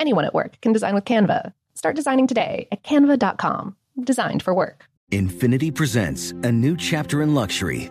Anyone at work can design with Canva. Start designing today at canva.com. Designed for work. Infiniti presents a new chapter in luxury.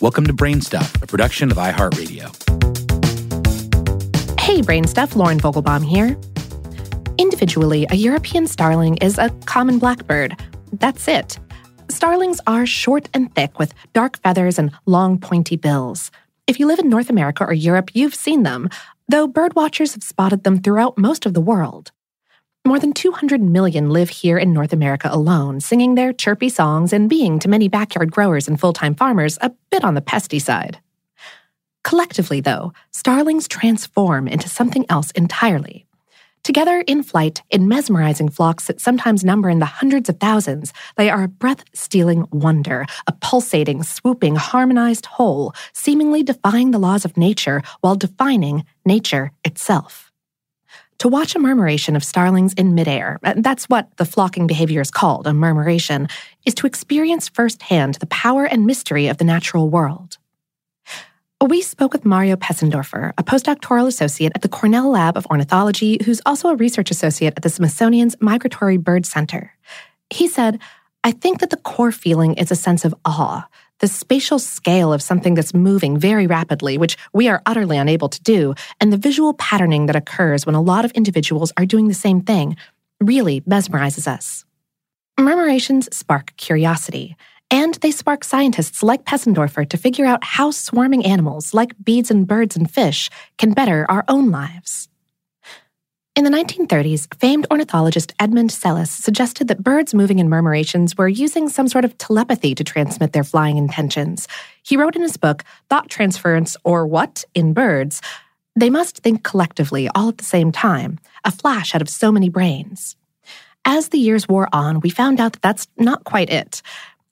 Welcome to BrainStuff, a production of iHeartRadio. Hey, BrainStuff, Lauren Vogelbaum here. Individually, a European starling is a common blackbird. That's it. Starlings are short and thick with dark feathers and long pointy bills. If you live in North America or Europe, you've seen them, though birdwatchers have spotted them throughout most of the world. More than 200 million live here in North America alone, singing their chirpy songs and being, to many backyard growers and full-time farmers, a bit on the pesty side. Collectively, though, starlings transform into something else entirely. Together in flight, in mesmerizing flocks that sometimes number in the hundreds of thousands, they are a breath-stealing wonder, a pulsating, swooping, harmonized whole, seemingly defying the laws of nature while defining nature itself. To watch a murmuration of starlings in midair, that's what the flocking behavior is called, a murmuration, is to experience firsthand the power and mystery of the natural world. We spoke with Mario Pesendorfer, a postdoctoral associate at the Cornell Lab of Ornithology, who's also a research associate at the Smithsonian's Migratory Bird Center. He said, "I think that the core feeling is a sense of awe, the spatial scale of something that's moving very rapidly, which we are utterly unable to do, and the visual patterning that occurs when a lot of individuals are doing the same thing really mesmerizes us." Murmurations spark curiosity, and they spark scientists like Pesendorfer to figure out how swarming animals, like bees and birds and fish, can better our own lives. In the 1930s, famed ornithologist Edmund Sellis suggested that birds moving in murmurations were using some sort of telepathy to transmit their flying intentions. He wrote in his book, Thought Transference, or What, in Birds, "They must think collectively all at the same time, a flash out of so many brains." As the years wore on, we found out that that's not quite it.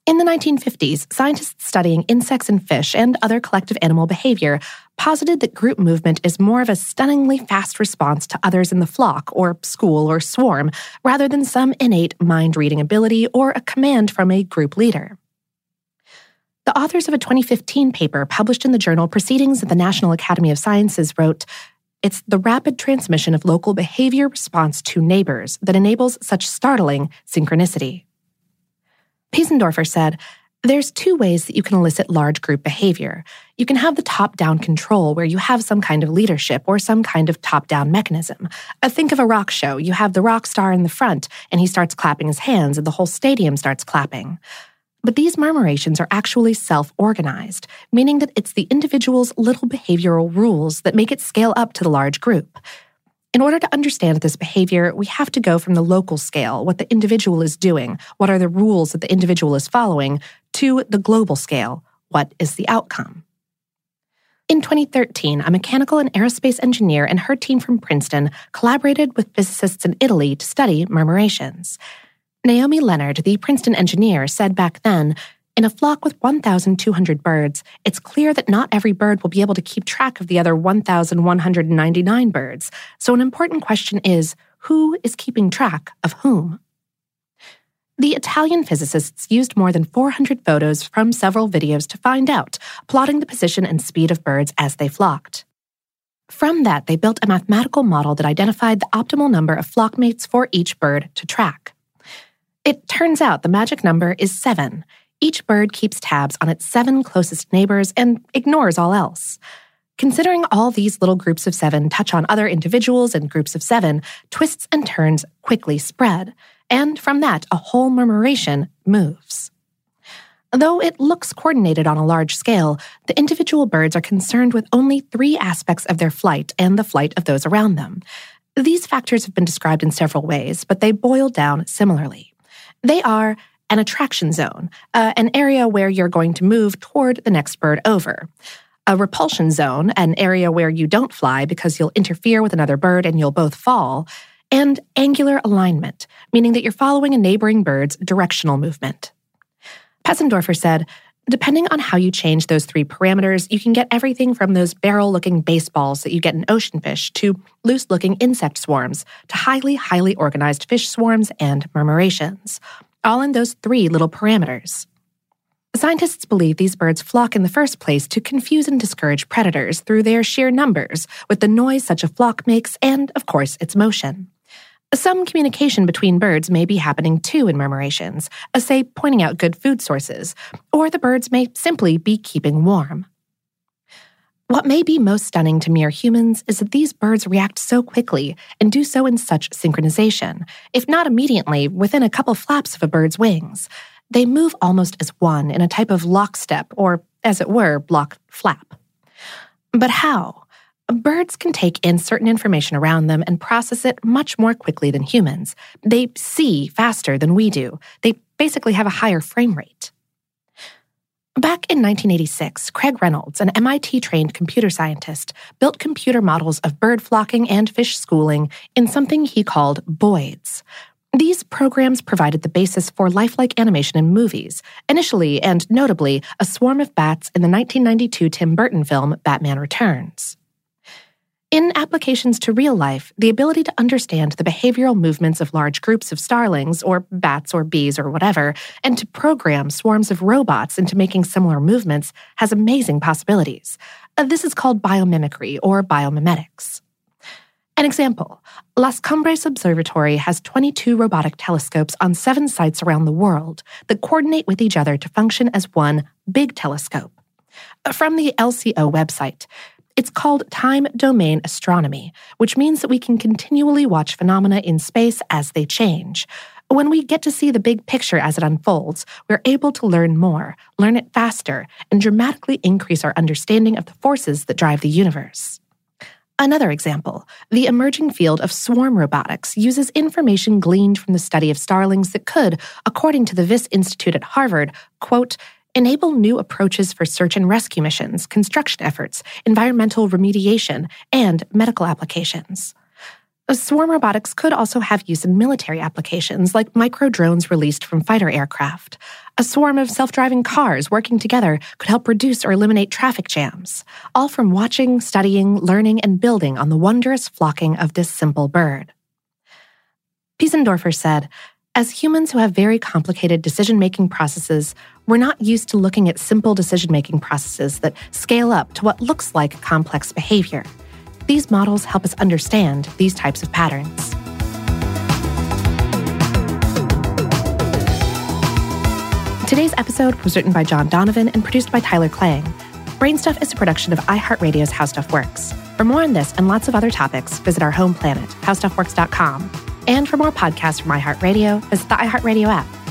In the 1950s, scientists studying insects and fish and other collective animal behavior posited that group movement is more of a stunningly fast response to others in the flock or school or swarm, rather than some innate mind-reading ability or a command from a group leader. The authors of a 2015 paper published in the journal Proceedings of the National Academy of Sciences wrote, It's the rapid transmission of local behavior response to neighbors that enables such startling synchronicity. Pesendorfer said, "There's two ways that you can elicit large group behavior. You can have the top-down control where you have some kind of leadership or some kind of top-down mechanism. Think of a rock show. You have the rock star in the front, and he starts clapping his hands, and the whole stadium starts clapping. But these murmurations are actually self-organized, meaning that it's the individual's little behavioral rules that make it scale up to the large group. In order to understand this behavior, we have to go from the local scale, what the individual is doing, what are the rules that the individual is following, to the global scale, what is the outcome?" In 2013, a mechanical and aerospace engineer and her team from Princeton collaborated with physicists in Italy to study murmurations. Naomi Leonard, the Princeton engineer, said back then, "In a flock with 1,200 birds, it's clear that not every bird will be able to keep track of the other 1,199 birds. So an important question is, who is keeping track of whom?" The Italian physicists used more than 400 photos from several videos to find out, plotting the position and speed of birds as they flocked. From that, they built a mathematical model that identified the optimal number of flockmates for each bird to track. It turns out the magic number is 7. Each bird keeps tabs on its 7 closest neighbors and ignores all else. Considering all these little groups of 7 touch on other individuals and groups of 7, twists and turns quickly spread, and from that, a whole murmuration moves. Though it looks coordinated on a large scale, the individual birds are concerned with only 3 aspects of their flight and the flight of those around them. These factors have been described in several ways, but they boil down similarly. They are an attraction zone, an area where you're going to move toward the next bird over. A repulsion zone, an area where you don't fly because you'll interfere with another bird and you'll both fall. And angular alignment, meaning that you're following a neighboring bird's directional movement. Pesendorfer said, "Depending on how you change those 3 parameters, you can get everything from those barrel-looking baseballs that you get in ocean fish to loose-looking insect swarms to highly, highly organized fish swarms and murmurations. All in those 3 little parameters." Scientists believe these birds flock in the first place to confuse and discourage predators through their sheer numbers, with the noise such a flock makes and, of course, its motion. Some communication between birds may be happening too in murmurations, say pointing out good food sources, or the birds may simply be keeping warm. What may be most stunning to mere humans is that these birds react so quickly and do so in such synchronization, if not immediately, within a couple flaps of a bird's wings. They move almost as one in a type of lockstep or, as it were, block flap. But how? Birds can take in certain information around them and process it much more quickly than humans. They see faster than we do. They basically have a higher frame rate. Back in 1986, Craig Reynolds, an MIT-trained computer scientist, built computer models of bird flocking and fish schooling in something he called boids. These programs provided the basis for lifelike animation in movies, initially and notably a swarm of bats in the 1992 Tim Burton film Batman Returns. In applications to real life, the ability to understand the behavioral movements of large groups of starlings, or bats or bees or whatever, and to program swarms of robots into making similar movements has amazing possibilities. This is called biomimicry or biomimetics. An example, Las Cumbres Observatory has 22 robotic telescopes on 7 sites around the world that coordinate with each other to function as one big telescope. From the LCO website, it's called time domain astronomy, which means that we can continually watch phenomena in space as they change. When we get to see the big picture as it unfolds, we're able to learn more, learn it faster, and dramatically increase our understanding of the forces that drive the universe. Another example, the emerging field of swarm robotics uses information gleaned from the study of starlings that could, according to the Wyss Institute at Harvard, quote, enable new approaches for search and rescue missions, construction efforts, environmental remediation, and medical applications. Swarm robotics could also have use in military applications, like micro-drones released from fighter aircraft. A swarm of self-driving cars working together could help reduce or eliminate traffic jams, all from watching, studying, learning, and building on the wondrous flocking of this simple bird. Pesendorfer said, "As humans who have very complicated decision-making processes, we're not used to looking at simple decision-making processes that scale up to what looks like complex behavior. These models help us understand these types of patterns. Today's episode was written by John Donovan and produced by Tyler Klang. BrainStuff is a production of iHeartRadio's How Stuff Works. For more on this and lots of other topics, visit our home planet, howstuffworks.com. And for more podcasts from iHeartRadio, visit the iHeartRadio app,